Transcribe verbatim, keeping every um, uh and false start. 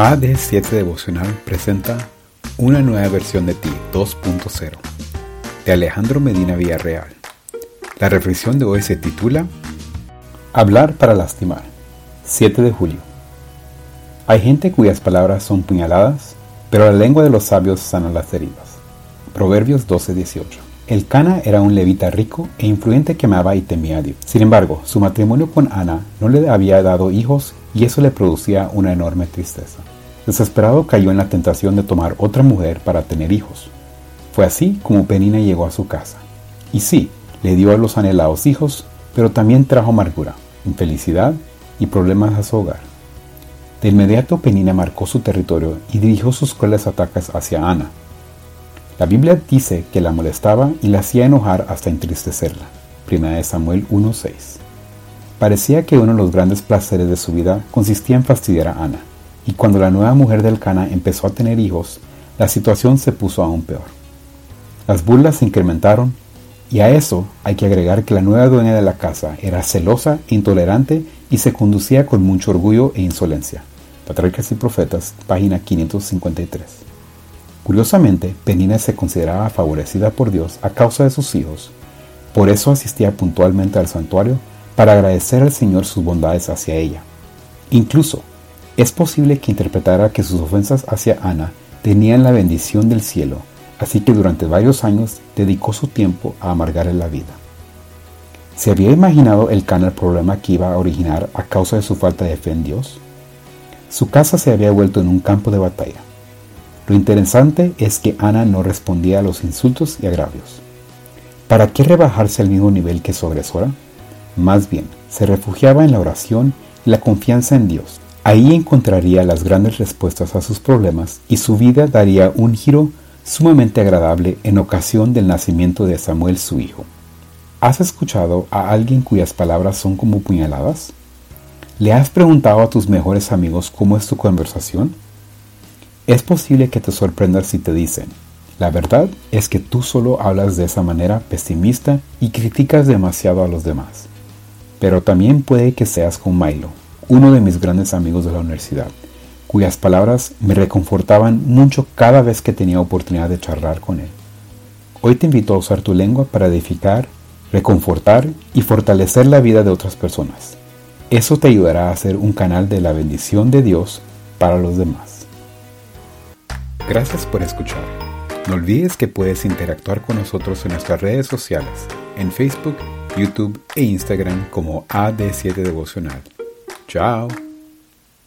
A D siete Devocional presenta una nueva versión de Ti dos punto cero de Alejandro Medina Villarreal. La reflexión de hoy se titula Hablar para lastimar. siete de julio. Hay gente cuyas palabras son puñaladas, pero la lengua de los sabios sana las heridas. Proverbios doce dieciocho. Elcana era un levita rico e influyente que amaba y temía a Dios. Sin embargo, su matrimonio con Ana no le había dado hijos y eso le producía una enorme tristeza. Desesperado, cayó en la tentación de tomar otra mujer para tener hijos. Fue así como Penina llegó a su casa. Y sí, le dio a los anhelados hijos, pero también trajo amargura, infelicidad y problemas a su hogar. De inmediato, Penina marcó su territorio y dirigió sus crueles ataques hacia Ana. La Biblia dice que la molestaba y la hacía enojar hasta entristecerla. Primera de Samuel uno seis. Parecía que uno de los grandes placeres de su vida consistía en fastidiar a Ana, y cuando la nueva mujer de Elcana empezó a tener hijos, la situación se puso aún peor. Las burlas se incrementaron, y a eso hay que agregar que la nueva dueña de la casa era celosa, intolerante y se conducía con mucho orgullo e insolencia. Patriarcas y Profetas, página quinientos cincuenta y tres. Curiosamente, Penina se consideraba favorecida por Dios a causa de sus hijos, por eso asistía puntualmente al santuario para agradecer al Señor sus bondades hacia ella. Incluso, es posible que interpretara que sus ofensas hacia Ana tenían la bendición del cielo, así que durante varios años dedicó su tiempo a amargarle la vida. ¿Se había imaginado Elcana el problema que iba a originar a causa de su falta de fe en Dios? Su casa se había vuelto en un campo de batalla. Lo interesante es que Ana no respondía a los insultos y agravios. ¿Para qué rebajarse al mismo nivel que su agresora? Más bien, se refugiaba en la oración y la confianza en Dios. Ahí encontraría las grandes respuestas a sus problemas y su vida daría un giro sumamente agradable en ocasión del nacimiento de Samuel, su hijo. ¿Has escuchado a alguien cuyas palabras son como puñaladas? ¿Le has preguntado a tus mejores amigos cómo es tu conversación? Es posible que te sorprendas si te dicen, la verdad es que tú solo hablas de esa manera pesimista y criticas demasiado a los demás. Pero también puede que seas con Milo, uno de mis grandes amigos de la universidad, cuyas palabras me reconfortaban mucho cada vez que tenía oportunidad de charlar con él. Hoy te invito a usar tu lengua para edificar, reconfortar y fortalecer la vida de otras personas. Eso te ayudará a ser un canal de la bendición de Dios para los demás. Gracias por escuchar. No olvides que puedes interactuar con nosotros en nuestras redes sociales, en Facebook, YouTube e Instagram como A D siete Devocional. ¡Chao!